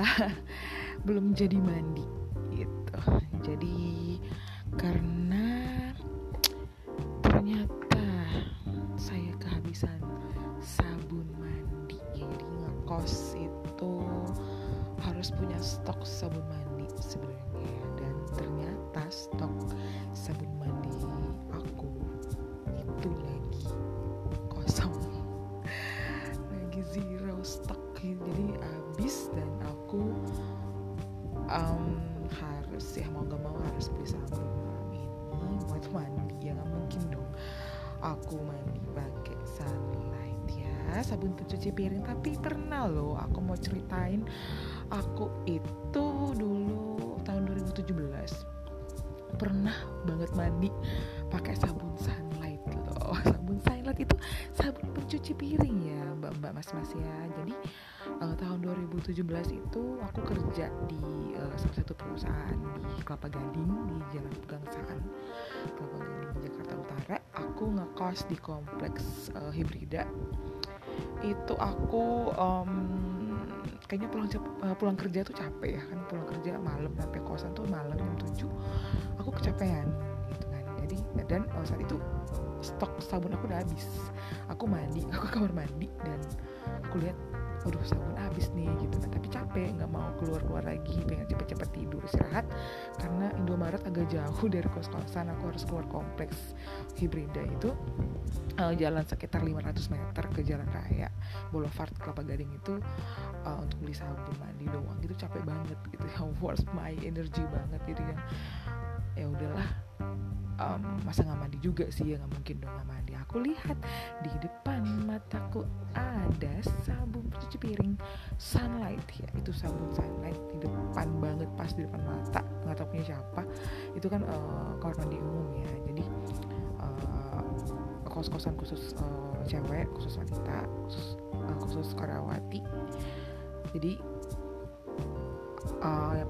lah belum jadi mandi gitu. Jadi karena ternyata saya kehabisan sabun mandi, jadi ngekos itu harus punya stok sabun mandi sebenarnya. Dan ternyata stok sabun mandi aku itu lagi kosong, lagi zero stok, jadi habis. Dan aku harus, ya mau gak mau harus beli sabun malam ini buat mandi. Ya gak mungkin dong aku mandi pakai Sunlight, ya sabun pencuci piring. Tapi pernah loh aku mau ceritain, aku itu dulu tahun 2017 pernah banget mandi pakai sabun Sunlight loh. Sabun Sunlight itu sabun pencuci piring ya mbak-mbak mas-mas ya. Jadi tahun 2017 itu aku kerja di salah satu perusahaan di Kelapa Gading, di Jalan Pegangsaan, Kelapa Gading, Jakarta Utara. Aku ngekos di kompleks Hibrida. Itu aku kayaknya pulang kerja tuh capek ya kan, pulang kerja malam sampai kosan tuh malam jam 7. Aku kecapean gitu kan. Jadi dan saat itu stok sabun aku udah habis. Aku mandi, aku ke kamar mandi dan aku lihat aduh sabun habis nih gitu kan. Tapi capek, gak mau keluar lagi, pengen cepet-cepet tidur istirahat karena Indomaret agak jauh dari kos-kosan. Aku harus keluar kompleks Hibrida itu jalan sekitar 500 meter ke Jalan Raya Boulevard Kelapa Gading itu untuk beli sabun mandi doang gitu. Capek banget gitu ya, worth my energy banget. Jadi ya udahlah, masa gak mandi juga sih, ya gak mungkin dong gak mandi. Aku lihat di depan mataku ada sabun pencuci piring Sunlight ya, itu sabun Sunlight di depan banget, pas di depan mata. Gak tau punya siapa, itu kan kamar mandi umum ya, jadi kos-kosan khusus cewek, khusus wanita, khusus karyawati. Jadi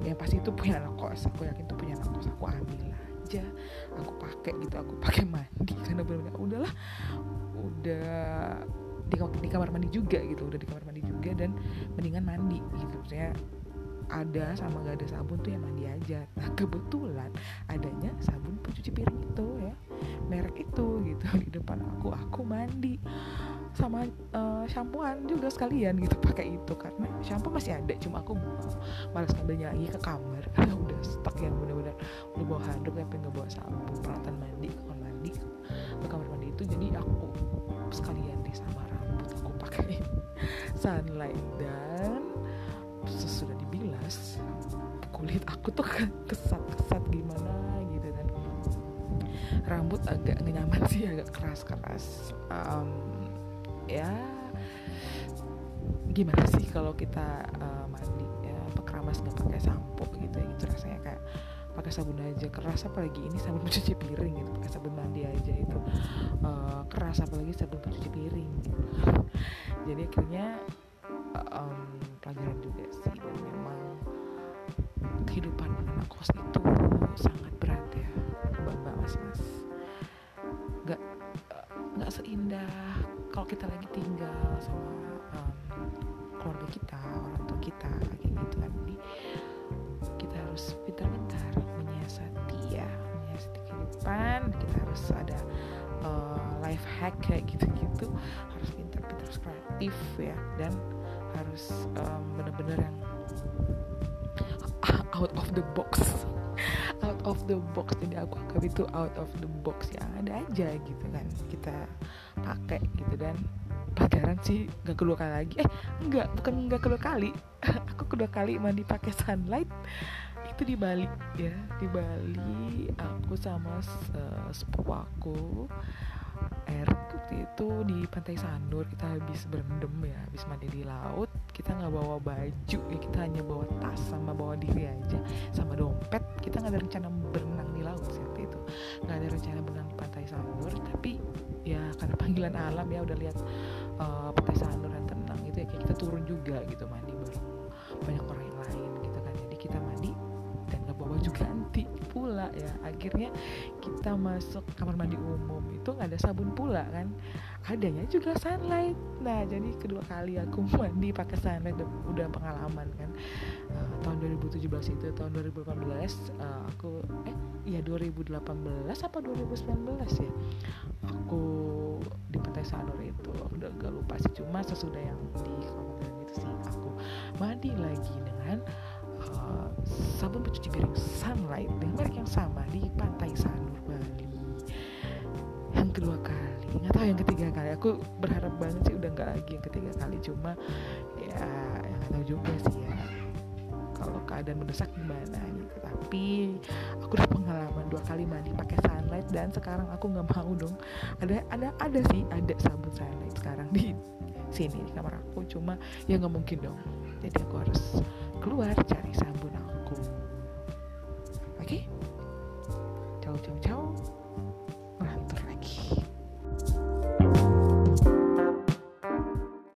yang pasti itu punya anak kos, aku yakin itu punya anak kos. Aku ambil lah, aku pakai gitu, aku pakai mandi karena benar-benar udahlah, udah di kamar mandi juga gitu, udah di kamar mandi juga dan mendingan mandi gitu. Maksudnya ada sama gak ada sabun tuh ya mandi aja. Nah kebetulan adanya sabun pencuci piring itu ya, merek itu gitu di depan aku mandi sama shampooan juga sekalian gitu, pakai itu karena shampoo masih ada, cuma aku malas ngambilnya lagi ke kamar karena udah stuck yang benar-benar udah bawa handuk tapi nggak bawa sabun, peralatan mandi, kamar mandi ke kamar mandi itu. Jadi aku sekalian deh sama rambut aku pakai Sunlight dan sesudah dibilas kulit aku tuh kesat-kesat gimana gitu kan, rambut agak nggak nyaman sih, agak keras-keras. Ya gimana sih kalau kita mandi ya, pekeramas nggak pakai sampo gitu ya, gitu rasanya kayak pakai sabun aja keras, apalagi ini sabun pencuci piring gitu. Pakai sabun mandi aja itu keras, apalagi sabun pencuci piring gitu. Jadi akhirnya pelajaran juga sih, dan memang kehidupan anak kos itu sangat berat ya mbak-mbak mas-mas, nggak seindah kalau kita lagi tinggal sama keluarga kita, orang tua kita kayak gitu kan. Jadi kita harus pintar-pintar menyiasati ya, menyiasati kehidupan. Kita harus ada life hack kayak gitu-gitu, harus pintar-pintar, harus kreatif ya, dan harus benar-benar yang out of the box. Out of the box, jadi aku anggap itu out of the box yang ada aja gitu kan, kita pakai gitu. Dan pelajaran sih nggak kedua kali lagi, nggak kedua kali. Aku kedua kali mandi pakai Sunlight itu di Bali ya. Di Bali aku sama sepupu aku itu di Pantai Sanur, kita habis berendam ya, habis mandi di laut. Kita nggak bawa baju ya, kita hanya bawa tas sama bawa diri aja sama dompet. Kita nggak ada rencana berenang di laut seperti itu, nggak ada rencana berenang di Pantai Sanur. Tapi ya karena panggilan alam ya, udah lihat Pantai Sanur dan tenang gitu ya, kayak kita turun juga gitu mandi bareng banyak orang yang lain gitu kan. Jadi kita mandi dan nggak bawa baju ganti pula ya. Akhirnya kita masuk kamar mandi umum, itu nggak ada sabun pula kan, adanya juga Sunlight. Nah jadi kedua kali aku mandi pakai Sunlight udah pengalaman kan. Tahun 2017 itu, tahun 2018 aku 2018 apa 2019 ya aku di Pantai Sanur itu, udah gak lupa sih. Cuma sesudah yang di komentar gitu sih, aku mandi lagi dengan sabun pencuci piring Sunlight dengan merek yang sama di Pantai Sanur Bali yang kedua kali, nggak tahu yang ketiga kali. Aku berharap banget sih udah nggak lagi yang ketiga kali, cuma ya nggak tahu juga sih ya kalau keadaan mendesak gimana gitu. Tapi aku udah pengalaman dua kali mandi pakai Sunlight, dan sekarang aku nggak mau dong. Ada sabun Sunlight sekarang di sini di kamar aku, cuma ya nggak mungkin dong, jadi aku harus keluar cari sabun aku. Oke, ciao.